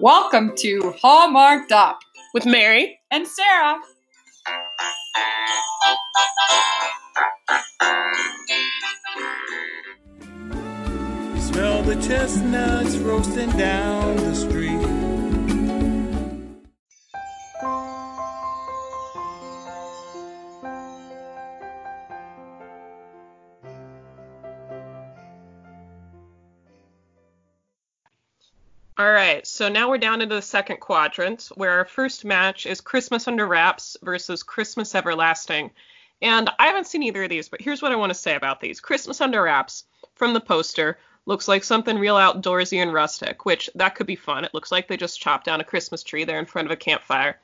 Welcome to Hallmarked Up with Mary and Sarah. Smell the chestnuts roasting down the street. All right, so now we're down into the second quadrant, where our first match is Christmas Under Wraps versus Christmas Everlasting. And I haven't seen either of these, but here's what I want to say about these. Christmas Under Wraps, from the poster, looks like something real outdoorsy and rustic, which that could be fun. It looks like they just chopped down a Christmas tree there in front of a campfire.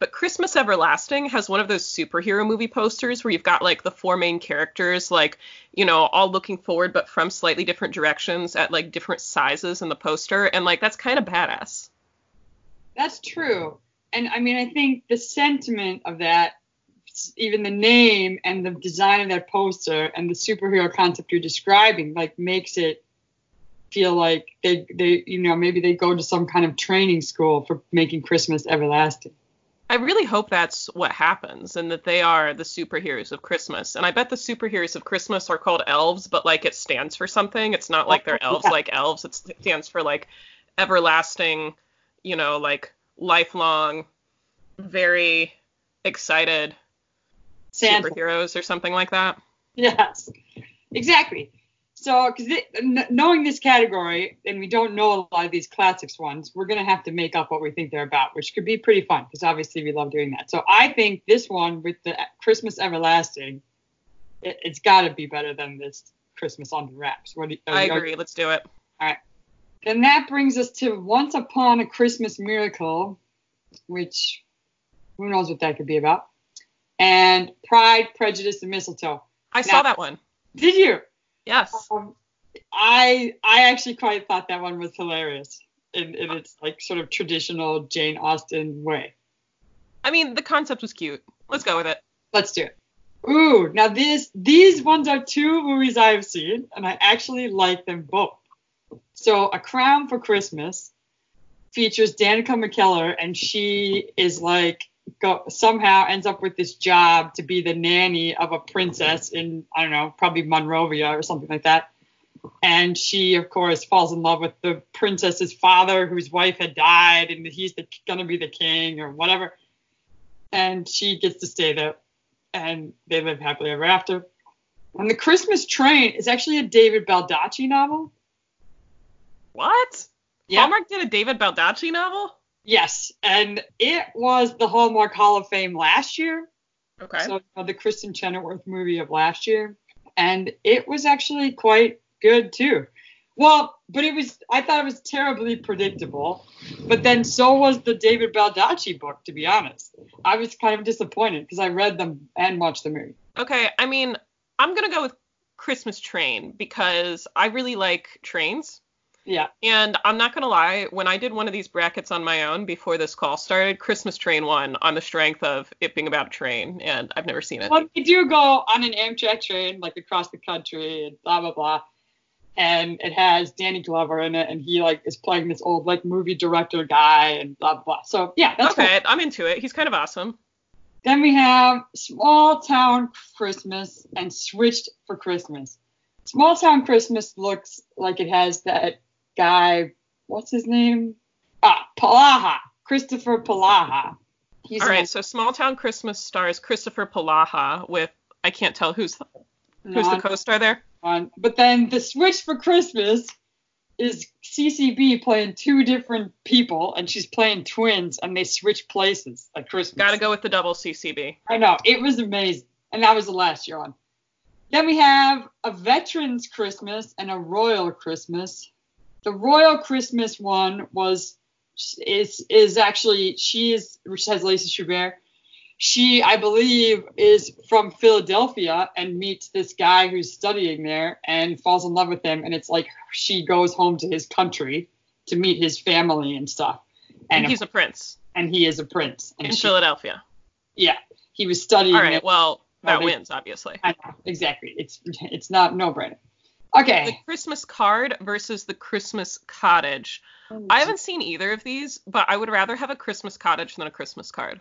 But Christmas Everlasting has one of those superhero movie posters where you've got, like, the four main characters, like, you know, all looking forward but from slightly different directions at, like, different sizes in the poster. And, like, that's kind of badass. That's true. And, I mean, I think the sentiment of that, even the name and the design of that poster and the superhero concept you're describing, like, makes it feel like they you know, maybe they go to some kind of training school for making Christmas Everlasting. I really hope that's what happens and that they are the superheroes of Christmas. And I bet the superheroes of Christmas are called elves, but, like, it stands for something. It's not like they're elves like elves. It stands for, like, everlasting, you know, like, lifelong, very excited Santa superheroes or something like that. Yes, exactly. So, because knowing this category, and we don't know a lot of these classics ones, we're going to have to make up what we think they're about, which could be pretty fun, because obviously we love doing that. So I think this one with the Christmas Everlasting, it's got to be better than this Christmas Under Wraps. I agree. Let's do it. All right. Then that brings us to Once Upon a Christmas Miracle, which who knows what that could be about, and Pride, Prejudice, and Mistletoe. I saw that one. Did you? Yes. I actually quite thought that one was hilarious in its, like, sort of traditional Jane Austen way. I mean, the concept was cute. Let's go with it. Let's do it. Ooh, now these ones are two movies I have seen, and I actually like them both. So A Crown for Christmas features Danica McKellar, and she is, like, somehow ends up with this job to be the nanny of a princess in, I don't know, probably Monrovia or something like that. And she, of course, falls in love with the princess's father, whose wife had died, and he's going to be the king or whatever. And she gets to stay there, and they live happily ever after. And The Christmas Train is actually a David Baldacci novel. What? Yeah. Hallmark did a David Baldacci novel? Yes, and it was the Hallmark Hall of Fame last year. Okay. So the Kristen Chenoweth movie of last year. And it was actually quite good, too. Well, but I thought it was terribly predictable. But then so was the David Baldacci book, to be honest. I was kind of disappointed because I read them and watched the movie. Okay, I mean, I'm going to go with Christmas Train because I really like trains. Yeah. And I'm not going to lie, when I did one of these brackets on my own before this call started, Christmas Train won on the strength of it being about a train, and I've never seen it. Well, they do go on an Amtrak train, like, across the country and blah, blah, blah. And it has Danny Glover in it, and he, like, is playing this old, like, movie director guy and blah, blah, blah. So, yeah, that's okay. Cool. I'm into it. He's kind of awesome. Then we have Small Town Christmas and Switched for Christmas. Small Town Christmas looks like it has that guy, what's his name? Polaha. Christopher Polaha. All right, so Small Town Christmas stars Christopher Polaha with, I can't tell who's the co-star there. But then The Switch for Christmas is CCB playing two different people, and she's playing twins, and they switch places at Christmas. Gotta go with the double CCB. I know, it was amazing, and that was the last year on. Then we have A Veterans Christmas and A Royal Christmas. The Royal Christmas one is actually, which has Lacey Chabert. She, I believe, is from Philadelphia and meets this guy who's studying there and falls in love with him. And it's like she goes home to his country to meet his family and stuff. And he's a prince. And he is a prince. In Philadelphia. Yeah. He was studying. All right, well, That wins, obviously. I know, exactly. It's not no-brainer. Okay. The Christmas Card versus the Christmas Cottage. Oh, I haven't seen either of these, but I would rather have a Christmas cottage than a Christmas card.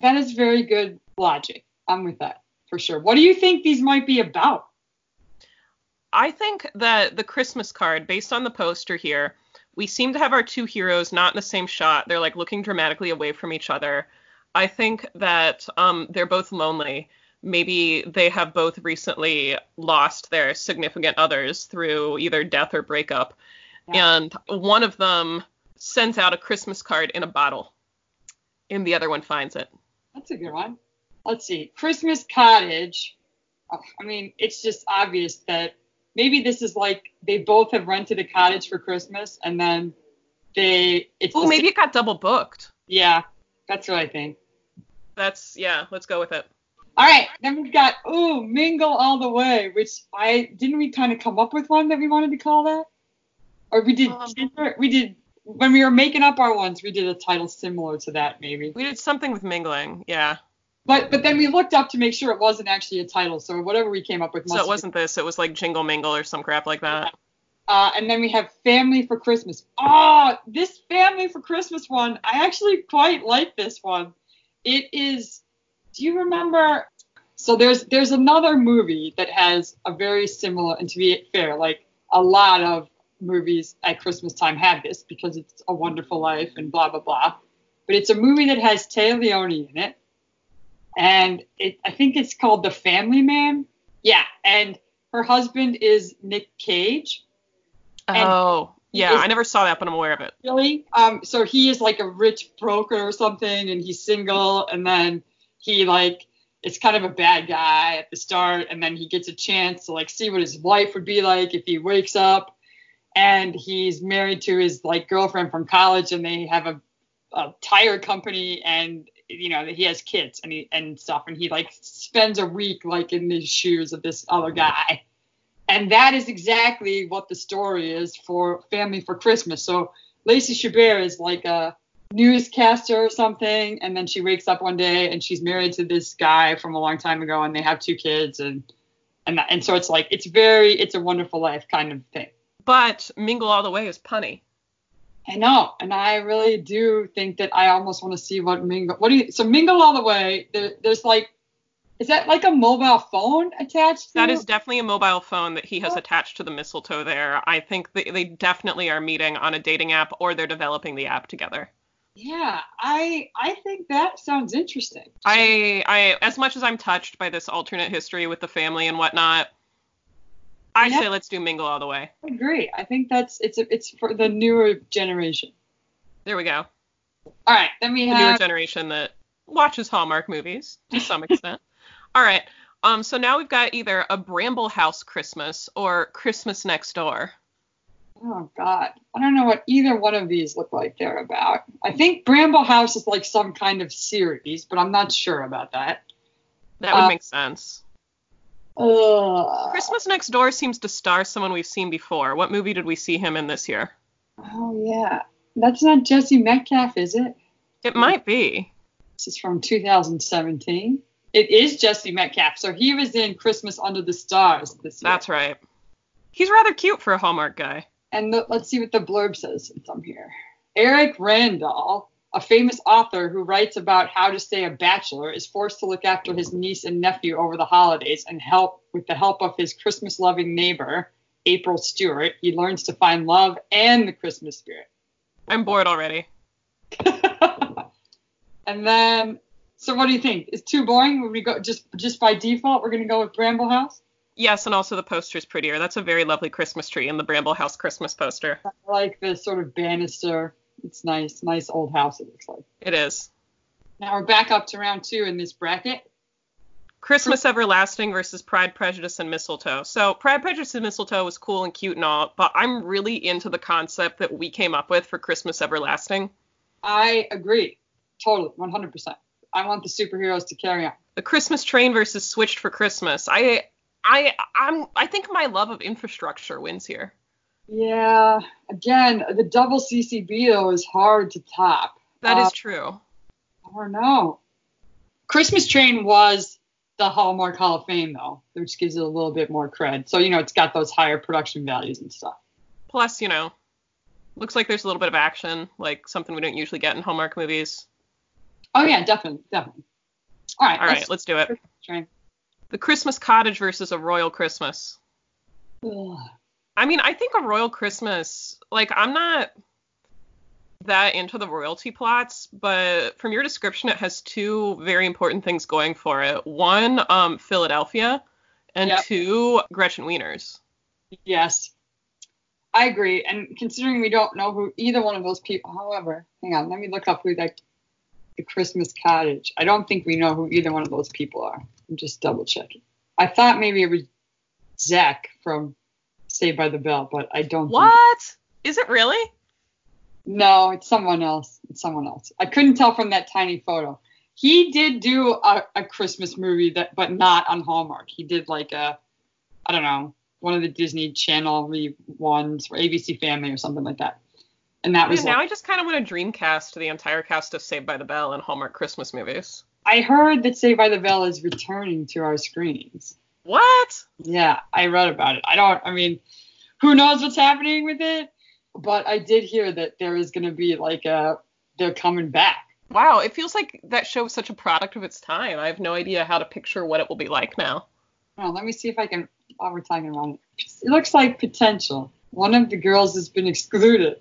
That is very good logic. I'm with that for sure. What do you think these might be about? I think that the Christmas card, based on the poster here, we seem to have our two heroes not in the same shot. They're like looking dramatically away from each other. I think that they're both lonely. Maybe they have both recently lost their significant others through either death or breakup. Yeah. And one of them sends out a Christmas card in a bottle, and the other one finds it. That's a good one. Let's see. Christmas Cottage. I mean, it's just obvious that maybe this is like they both have rented a cottage for Christmas, and then maybe it got double booked. Yeah, that's what I think. Let's go with it. All right, then we've got Mingle All the Way, which we kind of come up with one that we wanted to call that, or we did. We did when we were making up our ones. We did a title similar to that, maybe. We did something with mingling, yeah. But then we looked up to make sure it wasn't actually a title, so whatever we came up with must have been. So it wasn't this, it was like Jingle Mingle or some crap like that. And then we have Family for Christmas. Oh, this Family for Christmas one, I actually quite like this one. It is, do you remember, so there's another movie that has a very similar, and to be fair, like a lot of movies at Christmas time have this because it's A Wonderful Life and blah, blah, blah. But it's a movie that has Tea Leoni in it. And I think it's called The Family Man. Yeah, and her husband is Nick Cage. Oh, yeah, I never saw that, but I'm aware of it. Really? So he is like a rich broker or something, and he's single, and then he like is kind of a bad guy at the start, and then he gets a chance to like see what his life would be like if he wakes up, and he's married to his like girlfriend from college, and they have a tire company, and you know, that he has kids and stuff, and he like spends a week like in the shoes of this other guy. And that is exactly what the story is for Family for Christmas. So Lacey Chabert is like a newscaster or something, and then she wakes up one day and she's married to this guy from a long time ago, and they have two kids, and so it's like it's A Wonderful Life kind of thing. But Mingle All the Way is punny. I know, and I really do think that I almost want to see what Mingle... So Mingle All the Way, there's like... Is that like a mobile phone attached to That is definitely a mobile phone that he has attached to the mistletoe there. I think they definitely are meeting on a dating app, or they're developing the app together. Yeah, I think that sounds interesting. I as much as I'm touched by this alternate history with the family and whatnot... I say let's do Mingle All the Way. I agree. I think it's for the newer generation. There we go. All right, then we have the newer generation that watches Hallmark movies to some extent. All right. So now we've got either a Bramble House Christmas or Christmas Next Door. Oh God, I don't know what either one of these look like they're about. I think Bramble House is like some kind of series, but I'm not sure about that. That would make sense. Christmas Next Door seems to star someone we've seen before. What movie did we see him in this year? Oh, yeah. That's not Jesse Metcalf, is it? It might be. This is from 2017. It is Jesse Metcalf. So he was in Christmas Under the Stars this year. That's right. He's rather cute for a Hallmark guy. And let's see what the blurb says since I'm here. Eric Randall, a famous author who writes about how to stay a bachelor, is forced to look after his niece and nephew over the holidays, and with the help of his Christmas-loving neighbor, April Stewart, he learns to find love and the Christmas spirit. I'm bored already. And then, so what do you think? Is too boring? Would we go just by default? We're going to go with Bramble House? Yes, and also the poster's prettier. That's a very lovely Christmas tree in the Bramble House Christmas poster. I like the sort of banister. It's nice. Nice old house, it looks like. It is. Now we're back up to round two in this bracket. Christmas Everlasting versus Pride, Prejudice, and Mistletoe. So Pride, Prejudice, and Mistletoe was cool and cute and all, but I'm really into the concept that we came up with for Christmas Everlasting. I agree. Totally. 100%. I want the superheroes to carry on. The Christmas Train versus Switched for Christmas. I think my love of infrastructure wins here. Yeah, again, the double CCB, though, is hard to top. That is true. I don't know. Christmas Train was the Hallmark Hall of Fame, though, which gives it a little bit more cred. So, you know, it's got those higher production values and stuff. Plus, you know, looks like there's a little bit of action, like something we don't usually get in Hallmark movies. Oh, yeah, definitely. All right, let's do it. Try. The Christmas Cottage versus A Royal Christmas. Ugh. I mean, I think A Royal Christmas, like, I'm not that into the royalty plots, but from your description, it has two very important things going for it. One, Philadelphia, and two, Gretchen Wieners. Yes, I agree. And considering we don't know who either one of those people, however, hang on, let me look up who that the Christmas Cottage. I don't think we know who either one of those people are. I'm just double checking. I thought maybe it was Zach from Saved by the Bell, but I don't. What? Is it really? No, it's someone else. I couldn't tell from that tiny photo. He did do a Christmas movie, that, but not on Hallmark. He did like a, I don't know, one of the Disney Channel ones or ABC Family or something like that. And that was. Now like, I just kind of want to dreamcast the entire cast of Saved by the Bell and Hallmark Christmas movies. I heard that Saved by the Bell is returning to our screens. What? Yeah, I read about it. I mean, who knows what's happening with it? But I did hear that there is going to be like they're coming back. Wow, it feels like that show is such a product of its time. I have no idea how to picture what it will be like now. Oh, let me see if I can, while we're talking about it. It looks like potential. One of the girls has been excluded.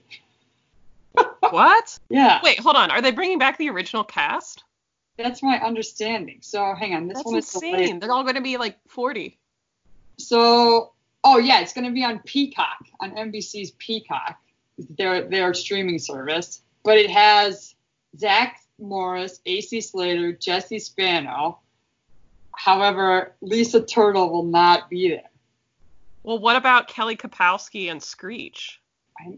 What? Yeah. Wait, hold on. Are they bringing back the original cast? That's my understanding. So hang on. That's one is insane. Delayed. They're all going to be like 40. So, oh yeah, it's going to be on Peacock, on NBC's Peacock, their streaming service. But it has Zach Morris, A.C. Slater, Jesse Spano. However, Lisa Turtle will not be there. Well, what about Kelly Kapowski and Screech?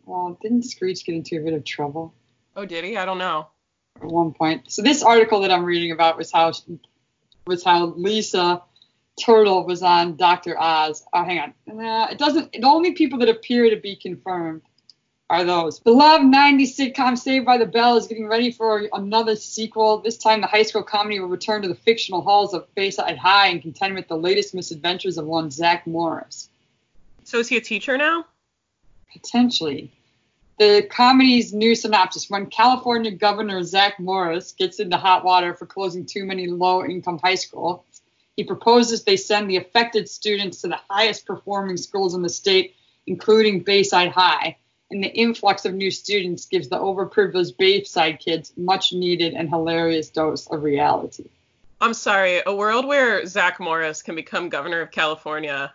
Well, didn't Screech get into a bit of trouble? Oh, did he? I don't know. At one point. So this article that I'm reading about was how Lisa Turtle was on Dr. Oz. Oh, hang on. Nah, it doesn't. The only people that appear to be confirmed are those. The beloved 90s sitcom Saved by the Bell is getting ready for another sequel. This time, the high school comedy will return to the fictional halls of Bayside High and contend with the latest misadventures of one Zach Morris. So is he a teacher now? Potentially. The comedy's new synopsis: when California Governor Zach Morris gets into hot water for closing too many low-income high schools, he proposes they send the affected students to the highest-performing schools in the state, including Bayside High, and the influx of new students gives the overprivileged Bayside kids much-needed and hilarious dose of reality. I'm sorry, a world where Zach Morris can become governor of California...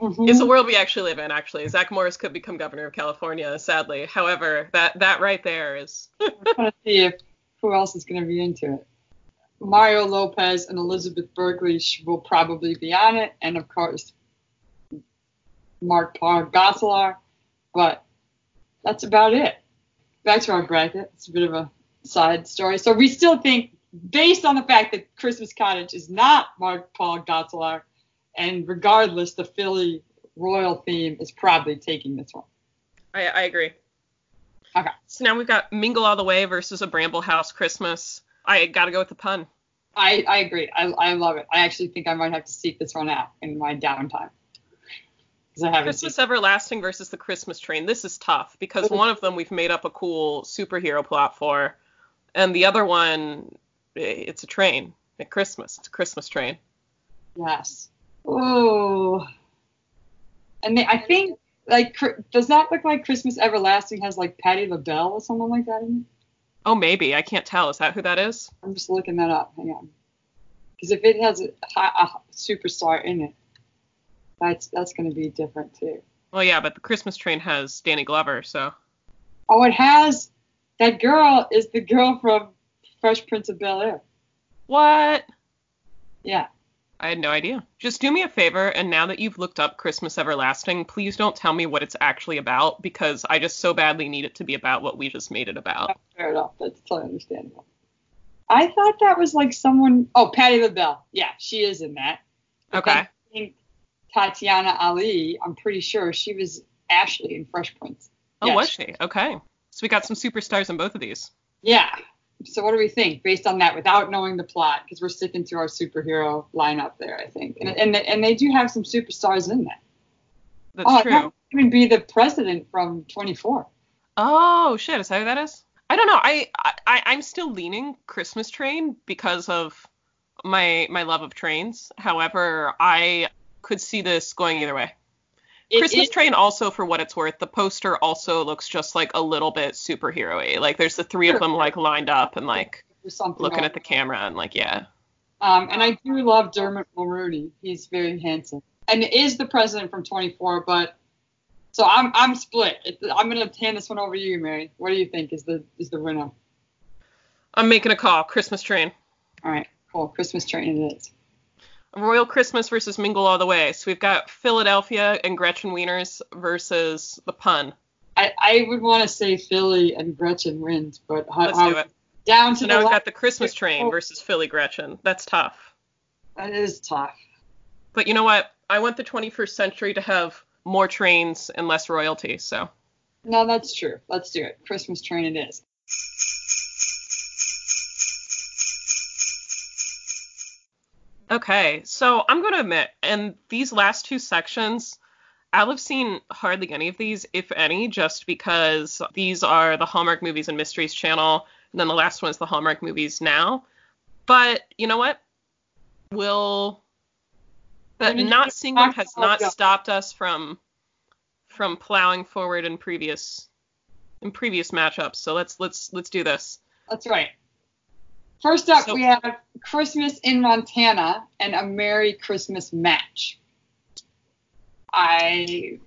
Mm-hmm. It's the world we actually live in, actually. Zach Morris could become governor of California, sadly. However, that right there is... We're going to see who else is going to be into it. Mario Lopez and Elizabeth Berkley will probably be on it. And, of course, Mark Paul Gosselaar. But that's about it. Back to our bracket. It's a bit of a side story. So we still think, based on the fact that Christmas Cottage is not Mark Paul Gosselaar, and regardless, the Philly royal theme is probably taking this one. I agree. Okay. So now we've got Mingle All the Way versus A Bramble House Christmas. I got to go with the pun. I agree. I love it. I actually think I might have to seek this one out in my downtime. Christmas Everlasting versus The Christmas Train. This is tough because one of them we've made up a cool superhero plot for, and the other one, it's a train at Christmas. It's a Christmas train. Yes. Oh, and I think, like, does that look like Christmas Everlasting has, like, Patti LaBelle or someone like that in it? Oh, maybe. I can't tell. Is that who that is? I'm just looking that up. Hang on. Because if it has a superstar in it, that's going to be different, too. Well, yeah, but The Christmas Train has Danny Glover, so. Oh, it has. That girl is the girl from Fresh Prince of Bel-Air. What? Yeah. I had no idea. Just do me a favor, and now that you've looked up Christmas Everlasting, please don't tell me what it's actually about, because I just so badly need it to be about what we just made it about. Fair enough. That's totally understandable. I thought that was like someone... Oh, Patti LaBelle. Yeah, she is in that. But okay. I think Tatyana Ali, I'm pretty sure she was Ashley in Fresh Prince. Oh, yeah, was she? Okay. So we got some superstars in both of these. Yeah. So what do we think based on that without knowing the plot? Because we're sticking to our superhero lineup there, I think. And they do have some superstars in that. That's true. That could even be the president from 24. Oh, shit. Is that who that is? I don't know. I'm still leaning Christmas Train because of my love of trains. However, I could see this going either way. Christmas Train also, for what it's worth, the poster also looks just like a little bit superhero-y. Like there's the three of them like lined up and like looking at the camera and like, yeah. And I do love Dermot Mulroney. He's very handsome. And it is the president from 24, but so I'm split. I'm going to hand this one over to you, Mary. What do you think is the winner? I'm making a call. Christmas Train. All right, cool. Christmas Train it is. Royal Christmas versus Mingle All the Way. So we've got Philadelphia and Gretchen Wieners versus The Pun. I would want to say Philly and Gretchen wins, but let's do it. Down to so now we've got the Christmas Train versus Philly Gretchen. That's tough. That is tough. But you know what? I want the 21st century to have more trains and less royalty. So. No, that's true. Let's do it. Christmas Train it is. Okay, so I'm going to admit, in these last two sections, I'll have seen hardly any of these, if any, just because these are the Hallmark Movies and Mysteries channel, and then the last one is the Hallmark Movies Now. But you know what? Not seeing them has not stopped us from plowing forward in previous matchups. So let's do this. That's right. First up, we have Christmas in Montana and a Merry Christmas Match. The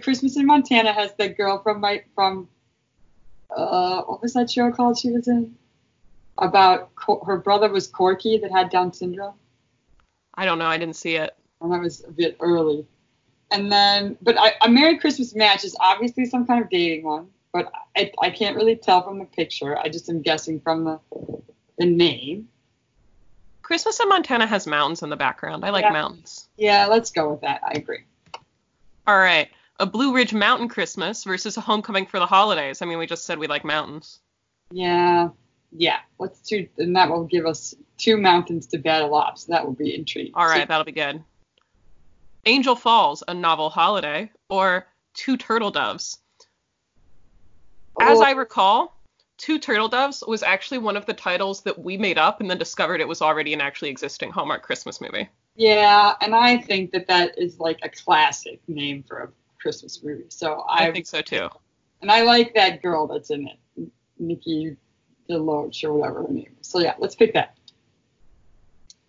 Christmas in Montana has the girl from what was that show called she was in? About her brother was Corky that had Down syndrome. I don't know. I didn't see it. And that was a bit early. And then, but a Merry Christmas Match is obviously some kind of dating one. But I can't really tell from the picture. I just am guessing from the name. Christmas in Montana has mountains in the background. I like mountains. Yeah, let's go with that. I agree. All right. A Blue Ridge Mountain Christmas versus a Homecoming for the Holidays. I mean, we just said we like mountains. Yeah. And that will give us two mountains to battle off. So that will be intriguing. All right. That'll be good. Angel Falls, a novel holiday, or two turtle doves. As I recall, Two Turtle Doves was actually one of the titles that we made up and then discovered it was already an actually existing Hallmark Christmas movie. Yeah, and I think that is like a classic name for a Christmas movie. So I think so too. And I like that girl that's in it, Nikki Deloach or whatever her name is. So yeah, let's pick that.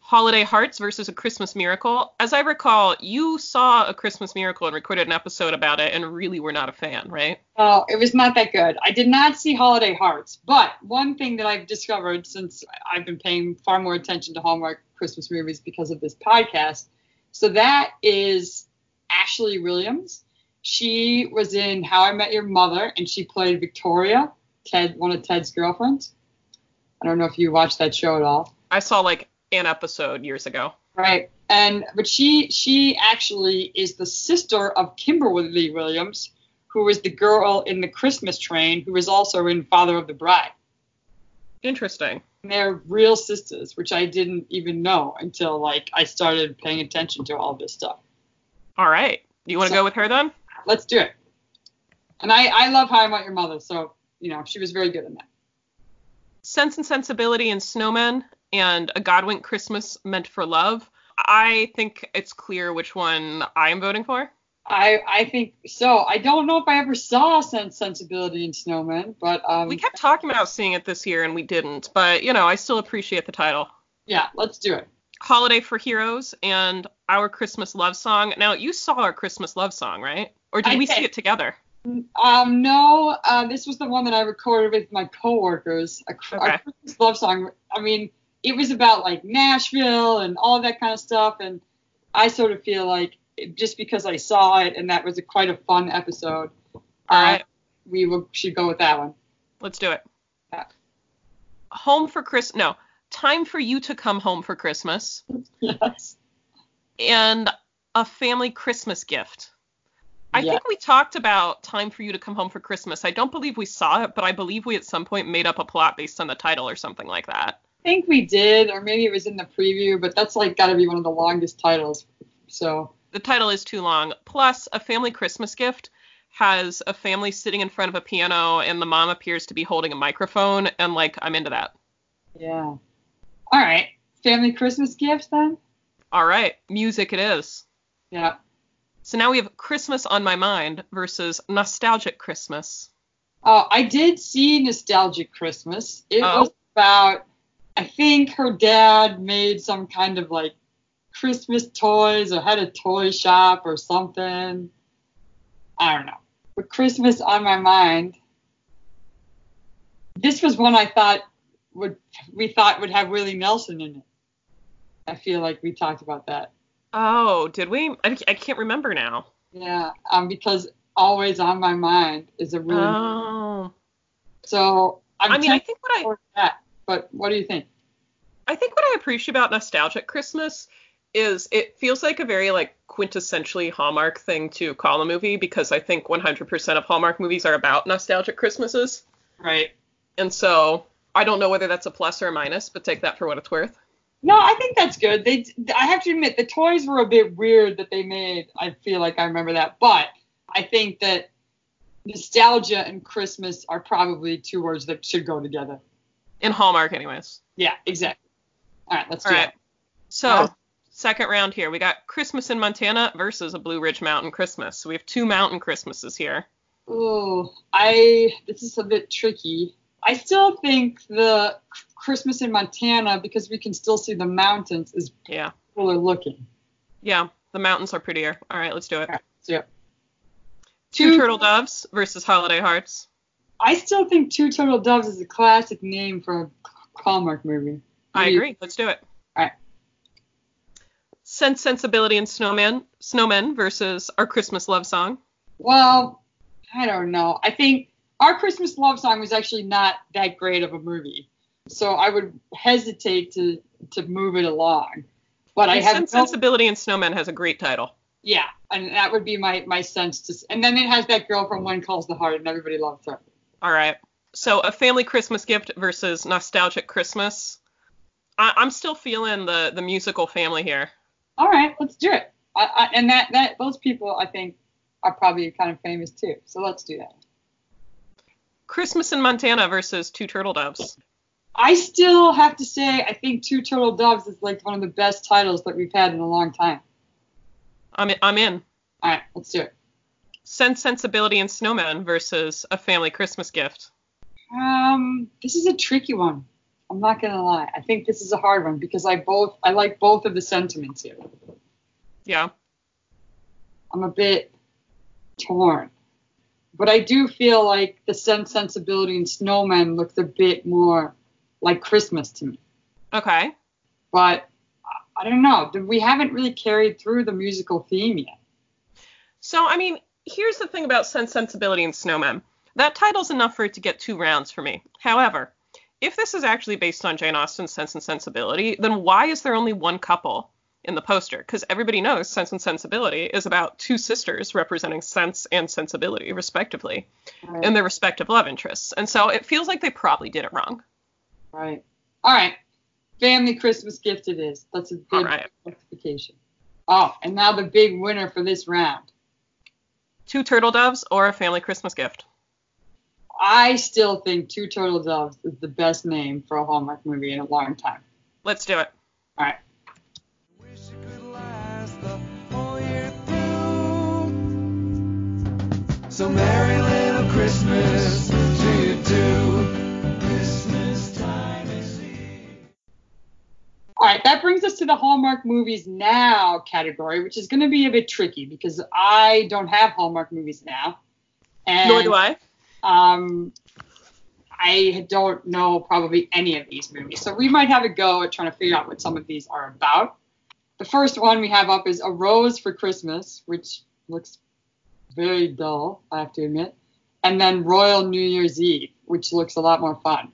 Holiday Hearts versus A Christmas Miracle. As I recall, you saw A Christmas Miracle and recorded an episode about it and really were not a fan, right? Oh, it was not that good. I did not see Holiday Hearts, but one thing that I've discovered since I've been paying far more attention to Hallmark Christmas movies because of this podcast, so that is Ashley Williams. She was in How I Met Your Mother, and she played Victoria, one of Ted's girlfriends. I don't know if you watched that show at all. I saw an episode years ago. Right. But she actually is the sister of Kimberly Williams, who is the girl in The Christmas Train, who is also in Father of the Bride. Interesting. And they're real sisters, which I didn't even know until I started paying attention to all this stuff. All right. You want to go with her then? Let's do it. And I love How I Met Your Mother, so she was very good in that. Sense and Sensibility and Snowmen and A Godwink Christmas Meant for Love. I think it's clear which one I'm voting for. I think so. I don't know if I ever saw Sense, Sensibility, and Snowmen, but... we kept talking about seeing it this year, and we didn't, but, I still appreciate the title. Yeah, let's do it. Holiday for Heroes and Our Christmas Love Song. Now, you saw Our Christmas Love Song, right? Or did we see it together? No, this was the one that I recorded with my coworkers. Our Christmas Love Song, I mean... It was about Nashville and all that kind of stuff. And I sort of feel just because I saw it and that was quite a fun episode, all right. We should go with that one. Let's do it. Yeah. Time for You to Come Home for Christmas. Yes. And A Family Christmas Gift. I think we talked about Time for You to Come Home for Christmas. I don't believe we saw it, but I believe we at some point made up a plot based on the title or something like that. I think we did, or maybe it was in the preview, but that's like got to be one of the longest titles. So the title is too long. Plus, A Family Christmas Gift has a family sitting in front of a piano, and the mom appears to be holding a microphone, and like, I'm into that. Yeah. All right. Family Christmas Gift, then? All right. Music it is. Yeah. So now we have Christmas on My Mind versus Nostalgic Christmas. Oh, I did see Nostalgic Christmas. It was about, I think her dad made some kind of like Christmas toys or had a toy shop or something. I don't know. But Christmas on My Mind, this was one I thought we thought would have Willie Nelson in it. I feel like we talked about that. Oh, did we? I can't remember now. Yeah, because Always on My Mind is a really. Oh. So But what do you think? I think what I appreciate about Nostalgic Christmas is it feels like a very like quintessentially Hallmark thing to call a movie, because I think 100% of Hallmark movies are about nostalgic Christmases. Right. And so I don't know whether that's a plus or a minus, but take that for what it's worth. No, I think that's good. I have to admit, the toys were a bit weird that they made. I feel like I remember that. But I think that nostalgia and Christmas are probably two words that should go together. In Hallmark, anyways. Yeah, exactly. All right, let's do it. So, second round here. We got Christmas in Montana versus A Blue Ridge Mountain Christmas. So we have two mountain Christmases here. Ooh, this is a bit tricky. I still think the Christmas in Montana, because we can still see the mountains, is cooler looking. Yeah, the mountains are prettier. All right, let's do it. All right, let's do it. Two Turtle Doves versus Holiday Hearts. I still think Two Turtle Doves is a classic name for a Hallmark movie. I agree. Let's do it. All right. Sense, Sensibility, and Snowmen versus Our Christmas Love Song. Well, I don't know. I think Our Christmas Love Song was actually not that great of a movie, so I would hesitate to move it along. But Sense, Sensibility, and Snowmen has a great title. Yeah, and that would be my sense. And then it has that girl from One Calls the Heart, and everybody loves her. All right. So A Family Christmas Gift versus Nostalgic Christmas. I'm still feeling the musical family here. All right, let's do it. And that those people, I think, are probably kind of famous, too. So let's do that. Christmas in Montana versus Two Turtle Doves. I still have to say I think Two Turtle Doves is like one of the best titles that we've had in a long time. I'm in. All right, let's do it. Sense, Sensibility, and Snowmen versus A Family Christmas Gift. This is a tricky one. I'm not gonna lie. I think this is a hard one because I like both of the sentiments here. Yeah. I'm a bit torn, but I do feel like the Sense, Sensibility, and Snowmen looks a bit more like Christmas to me. Okay. But I don't know. We haven't really carried through the musical theme yet. So I mean. Here's the thing about Sense, Sensibility, and Snowmen. That title's enough for it to get two rounds for me. However, if this is actually based on Jane Austen's Sense and Sensibility, then why is there only one couple in the poster? Because everybody knows Sense and Sensibility is about two sisters representing sense and sensibility, respectively, right, and their respective love interests. And so it feels like they probably did it wrong. Right. All right. Family Christmas Gift it is. That's a big justification. Oh, and now the big winner for this round. Two Turtle Doves or A Family Christmas Gift? I still think Two Turtle Doves is the best name for a Hallmark movie in a long time. Let's do it. All right. Wish it could last the whole year through. So merry little Christmas to you too. Christmas time is here. All right, that brings us to the Hallmark Movies Now category, which is going to be a bit tricky because I don't have Hallmark Movies Now. And, nor do I. I don't know probably any of these movies, so we might have a go at trying to figure out what some of these are about. The first one we have up is A Rose for Christmas, which looks very dull, I have to admit, and then Royal New Year's Eve, which looks a lot more fun.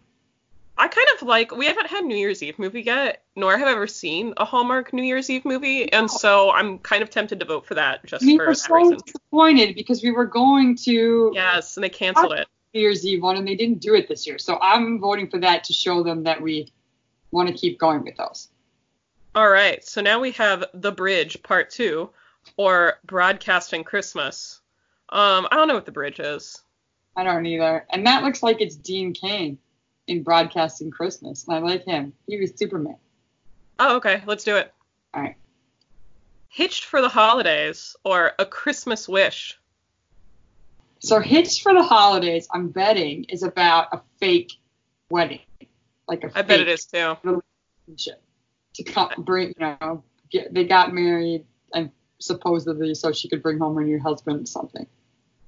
I kind of like, we haven't had New Year's Eve movie yet, nor have I ever seen a Hallmark New Year's Eve movie, and so I'm kind of tempted to vote for that just for that reason. We were so disappointed because we were going to... Yes, and they canceled it. New Year's Eve one, and they didn't do it this year, so I'm voting for that to show them that we want to keep going with those. All right, so now we have The Bridge Part 2, or Broadcasting Christmas. I don't know what The Bridge is. I don't either, and that looks like it's Dean Cain in Broadcasting Christmas, and I like him. He was Superman. Oh, okay. Let's do it. All right. Hitched for the Holidays, or A Christmas Wish. So Hitched for the Holidays, I'm betting, is about a fake wedding. Like a I fake bet it is, too. Relationship to come, bring, you know, they got married, and supposedly so she could bring home her new husband or something.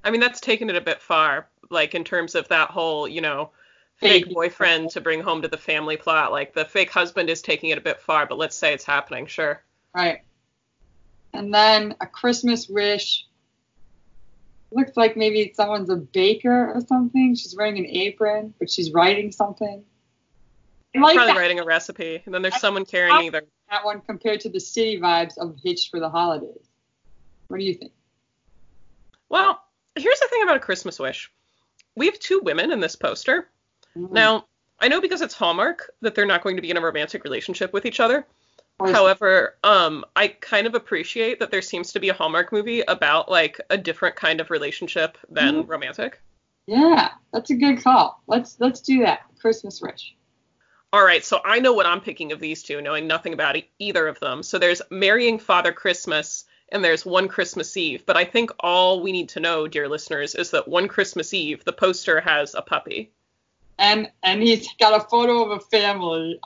I mean, that's taken it a bit far, like, in terms of that whole, you know, fake boyfriend to bring home to the family plot. Like, the fake husband is taking it a bit far, but let's say it's happening, sure. Right. And then A Christmas Wish. Looks like maybe someone's a baker or something. She's wearing an apron, but she's writing something. Like probably that. Writing a recipe, and then there's someone carrying either. That one compared to the city vibes of Hitched for the Holidays. What do you think? Well, here's the thing about A Christmas Wish. We have two women in this poster. Now, I know because it's Hallmark that they're not going to be in a romantic relationship with each other. However, I kind of appreciate that there seems to be a Hallmark movie about, like, a different kind of relationship than romantic. Yeah, that's a good call. Let's do that. Christmas Wish. All right, so I know what I'm picking of these two, knowing nothing about either of them. So there's Marrying Father Christmas and there's One Christmas Eve. But I think all we need to know, dear listeners, is that One Christmas Eve, the poster has a puppy. And he's got a photo of a family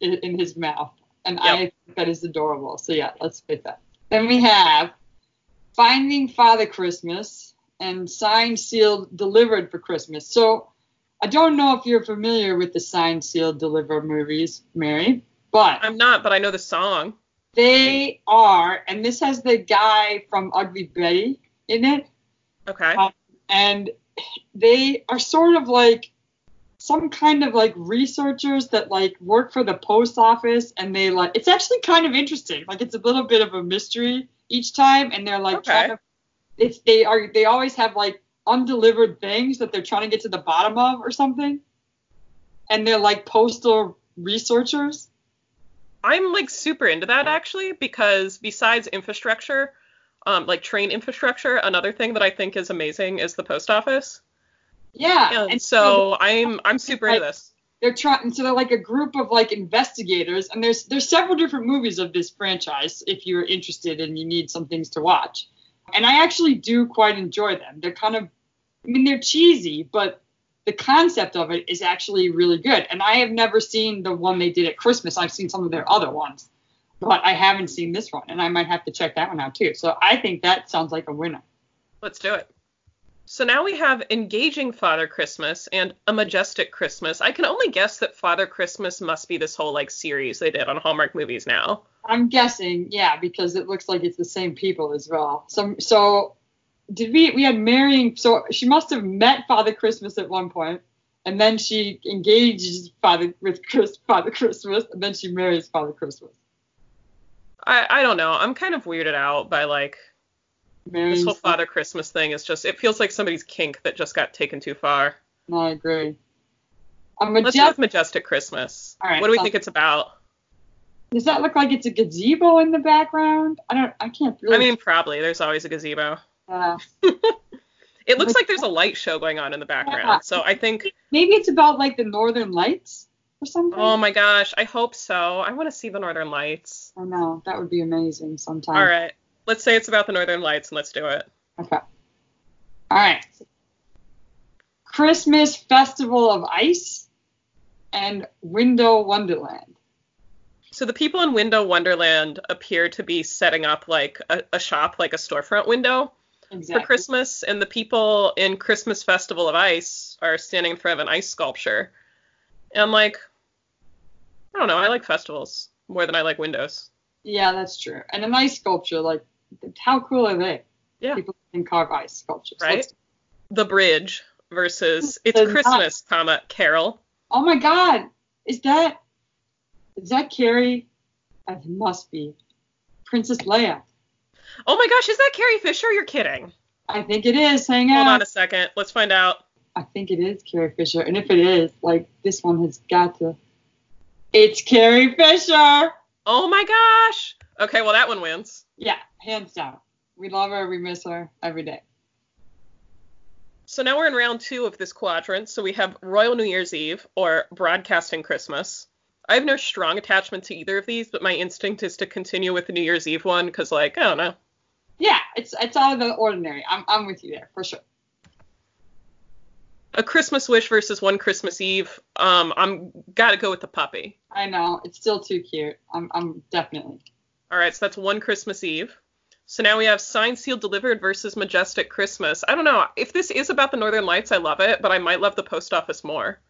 in his mouth. And yep. I think that is adorable. So, yeah, let's pick that. Then we have Finding Father Christmas and Signed, Sealed, Delivered for Christmas. So I don't know if you're familiar with the Signed, Sealed, Delivered movies, Mary. But I'm not, but I know the song. They are. And this has the guy from Ugly Betty in it. Okay. And they are sort of like... some kind of like researchers that like work for the post office, and they like, it's actually kind of interesting. Like, it's a little bit of a mystery each time, and they're like, trying to, they always have like undelivered things that they're trying to get to the bottom of or something. And they're like postal researchers. I'm like super into that actually, because besides infrastructure, like train infrastructure, another thing that I think is amazing is the post office. Yeah, and so I'm super into this. They're trying, so they're like a group of like investigators, and there's several different movies of this franchise if you're interested and you need some things to watch. And I actually do quite enjoy them. They're kind of, I mean, they're cheesy, but the concept of it is actually really good. And I have never seen the one they did at Christmas. I've seen some of their other ones, but I haven't seen this one, and I might have to check that one out too. So I think that sounds like a winner. Let's do it. So now we have Engaging Father Christmas and A Majestic Christmas. I can only guess that Father Christmas must be this whole, like, series they did on Hallmark Movies Now. I'm guessing, yeah, because it looks like it's the same people as well. So did we had marrying, so she must have met Father Christmas at one point, and then she engages Father Christmas, and then she marries Father Christmas. I don't know. I'm kind of weirded out by, like... This whole Father Christmas thing is just, it feels like somebody's kink that just got taken too far. No, I agree. Let's have Majestic Christmas. All right, what do we think it's about? Does that look like it's a gazebo in the background? I can't really. I mean, probably. There's always a gazebo. Yeah. It looks like there's a light show going on in the background. Yeah. So I think. Maybe it's about like the Northern Lights or something. Oh my gosh. I hope so. I want to see the Northern Lights. I know. That would be amazing sometime. All right. Let's say it's about the Northern Lights, and let's do it. Okay. All right. Christmas Festival of Ice and Window Wonderland. So the people in Window Wonderland appear to be setting up, like, a shop, like a storefront window for Christmas. And the people in Christmas Festival of Ice are standing in front of an ice sculpture. And I'm like, I don't know. I like festivals more than I like windows. Yeah, that's true. And a nice sculpture, like... how cool are they? Yeah. People can carve ice sculptures. Right? The Bridge versus It's Christmas, Carol. oh my God, is that Carrie? It must be. Princess Leia. Oh my gosh, is that Carrie Fisher? You're kidding. I think it is. Hold on a second. Let's find out. I think it is Carrie Fisher. And if it is, like, this one has got to. It's Carrie Fisher. Oh my gosh. Okay, well, that one wins. Yeah, hands down. We love her. We miss her every day. So now we're in round two of this quadrant. So we have Royal New Year's Eve or Broadcasting Christmas. I have no strong attachment to either of these, but my instinct is to continue with the New Year's Eve one because, like, I don't know. Yeah, it's out of the ordinary. I'm with you there for sure. A Christmas Wish versus One Christmas Eve. I'm gotta go with the puppy. I know, it's still too cute. I'm definitely. All right, so that's One Christmas Eve. So now we have Signed, Sealed, Delivered versus Majestic Christmas. I don't know if this is about the Northern Lights. I love it, but I might love the post office more.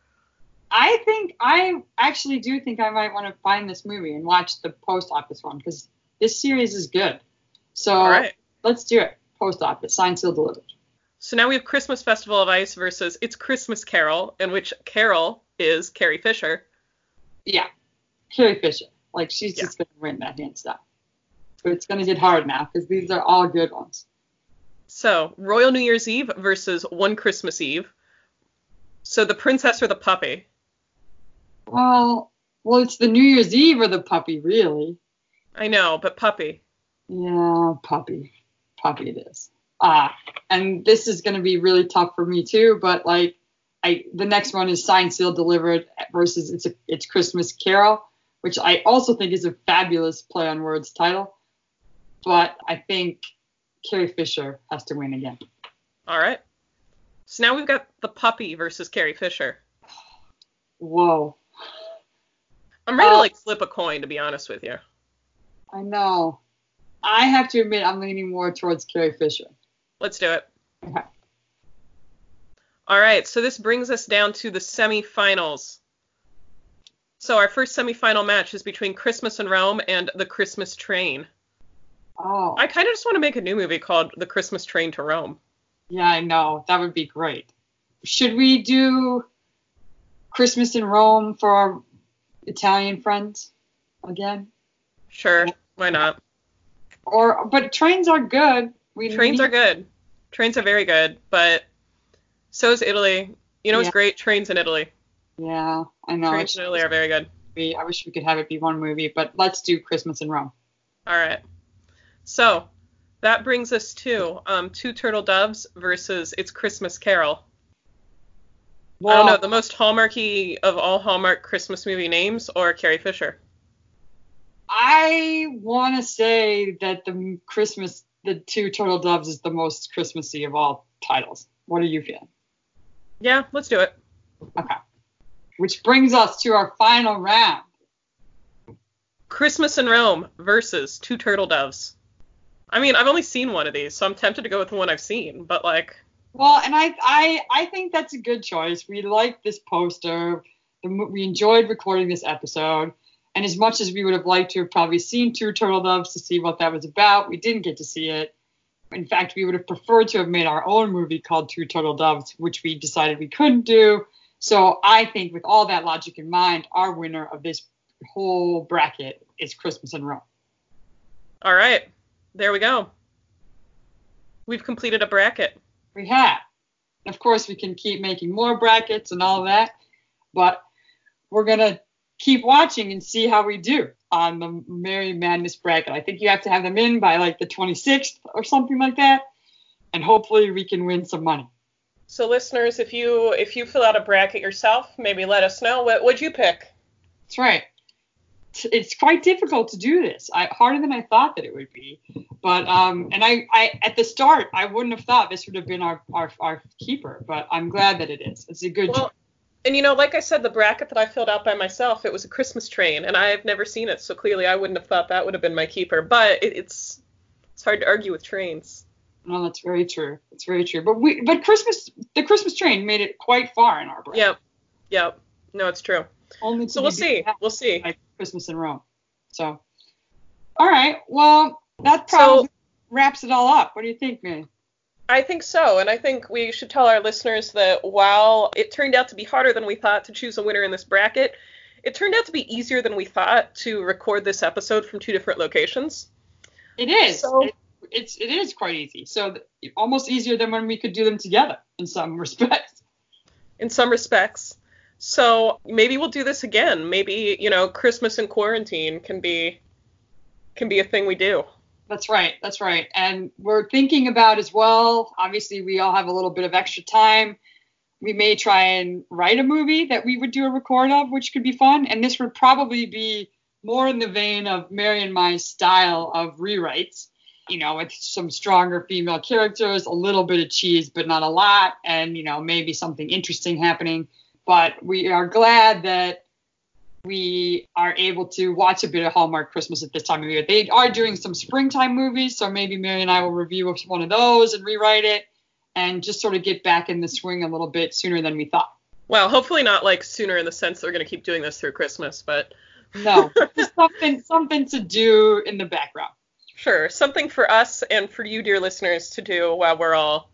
I think I actually do think I might want to find this movie and watch the post office one because this series is good. So right. Let's do it. Post office, Signed, Sealed, Delivered. So now we have Christmas Festival of Ice versus It's Christmas Carol, in which Carol is Carrie Fisher. Yeah, Carrie Fisher. Like, she's just going to win that hand stuff. But it's going to get hard now because these are all good ones. So Royal New Year's Eve versus One Christmas Eve. So the princess or the puppy? Well, it's the New Year's Eve or the puppy, really. I know, but puppy. Yeah, puppy. Puppy it is. And this is going to be really tough for me, too. But, like, the next one is Signed, Sealed, Delivered versus It's Christmas Carol, which I also think is a fabulous play on words title. But I think Carrie Fisher has to win again. All right. So now we've got the puppy versus Carrie Fisher. Whoa. I'm ready to, like, flip a coin, to be honest with you. I know. I have to admit I'm leaning more towards Carrie Fisher. Let's do it. Okay. All right, so this brings us down to the semifinals. So our first semifinal match is between Christmas in Rome and The Christmas Train. Oh. I kind of just want to make a new movie called The Christmas Train to Rome. Yeah, I know. That would be great. Should we do Christmas in Rome for our Italian friends again? Sure. Why not? But trains are good. Trains are good. Trains are very good, but so is Italy. You know, it's great. Trains in Italy. Yeah, I know. Trains in Italy are very good. I wish we could have it be one movie, but let's do Christmas in Rome. All right. So that brings us to Two Turtle Doves versus It's Christmas Carol. Whoa. I don't know, the most Hallmarky of all Hallmark Christmas movie names or Carrie Fisher? I want to say that the Two Turtle Doves is the most Christmassy of all titles. What are you feeling? Yeah, let's do it. Okay. Which brings us to our final round. Christmas in Rome versus Two Turtle Doves. I mean, I've only seen one of these, so I'm tempted to go with the one I've seen, but like... Well, and I think that's a good choice. We like this poster. We enjoyed recording this episode. And as much as we would have liked to have probably seen Two Turtle Doves to see what that was about, we didn't get to see it. In fact, we would have preferred to have made our own movie called Two Turtle Doves, which we decided we couldn't do. So I think with all that logic in mind, our winner of this whole bracket is Christmas in Rome. All right. There we go. We've completed a bracket. We have. Of course, we can keep making more brackets and all that, but we're going to keep watching and see how we do on the Merry Madness bracket. I think you have to have them in by like the 26th or something like that. And hopefully we can win some money. So listeners, if you fill out a bracket yourself, maybe let us know. What would you pick? That's right. It's quite difficult to do this. Harder than I thought that it would be. But, and I at the start, I wouldn't have thought this would have been our keeper, but I'm glad that it is. It's a good job. And, you know, like I said, the bracket that I filled out by myself, it was A Christmas Train, and I've never seen it, so clearly I wouldn't have thought that would have been my keeper. But it's hard to argue with trains. No, that's very true. It's very true. But The Christmas Train made it quite far in our bracket. Yep. Yep. No, it's true. So we'll see. We'll see. Like Christmas in Rome. So, all right. Well, that probably wraps it all up. What do you think, Mary? I think so, and I think we should tell our listeners that while it turned out to be harder than we thought to choose a winner in this bracket, it turned out to be easier than we thought to record this episode from two different locations. It is. So, it is quite easy. So almost easier than when we could do them together in some respects. In some respects. So maybe we'll do this again. Maybe, you know, Christmas in quarantine can be a thing we do. That's right. That's right. And we're thinking about as well, obviously, we all have a little bit of extra time. We may try and write a movie that we would do a record of, which could be fun. And this would probably be more in the vein of Mary and my style of rewrites, you know, with some stronger female characters, a little bit of cheese, but not a lot. And, you know, maybe something interesting happening. But we are glad that we are able to watch a bit of Hallmark Christmas at this time of year. They are doing some springtime movies, so maybe Mary and I will review one of those and rewrite it and just sort of get back in the swing a little bit sooner than we thought. Well, hopefully not like sooner in the sense that we're going to keep doing this through Christmas, but... No, just something to do in the background. Sure, something for us and for you, dear listeners, to do while we're all,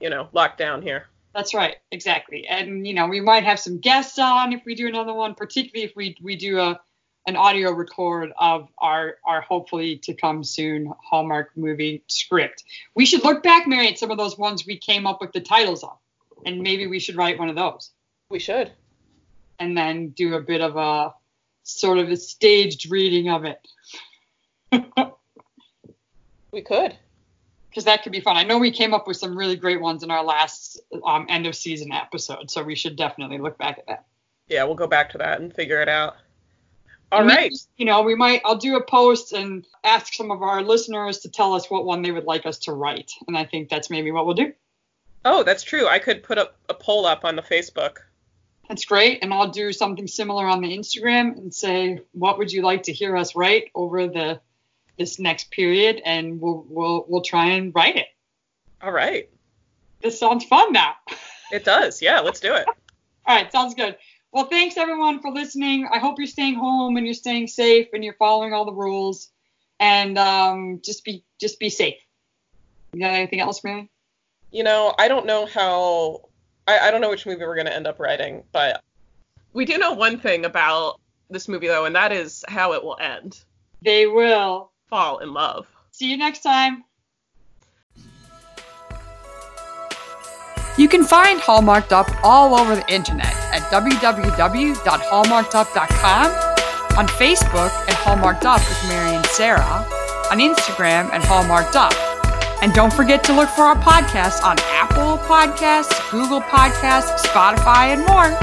you know, locked down here. That's right, exactly. And, you know, we might have some guests on if we do another one, particularly if we do an audio record of our hopefully to come soon Hallmark movie script. We should look back, Mary, at some of those ones we came up with the titles of, and maybe we should write one of those. We should. And then do a bit of a sort of a staged reading of it. We could. Because that could be fun. I know we came up with some really great ones in our last end of season episode, so we should definitely look back at that. Yeah, we'll go back to that and figure it out. All right. You know, we might. I'll do a post and ask some of our listeners to tell us what one they would like us to write, and I think that's maybe what we'll do. Oh, that's true. I could put up a poll up on the Facebook. That's great, and I'll do something similar on the Instagram and say, what would you like to hear us write over this next period, and we'll try and write it. All right. This sounds fun now. It does. Yeah, let's do it. All right. Sounds good. Well, thanks everyone for listening. I hope you're staying home and you're staying safe and you're following all the rules, and just be safe. You got anything else, Mary? You know, I don't know how, I don't know which movie we're going to end up writing, but we do know one thing about this movie though, and that is how it will end. They will fall in love. See you next time. You can find Hallmarked Up all over the internet at www.hallmarkedup.com, on Facebook at Hallmarked Up with Mary and Sarah, on Instagram at Hallmarked Up. And don't forget to look for our podcast on Apple Podcasts, Google Podcasts, Spotify, and more.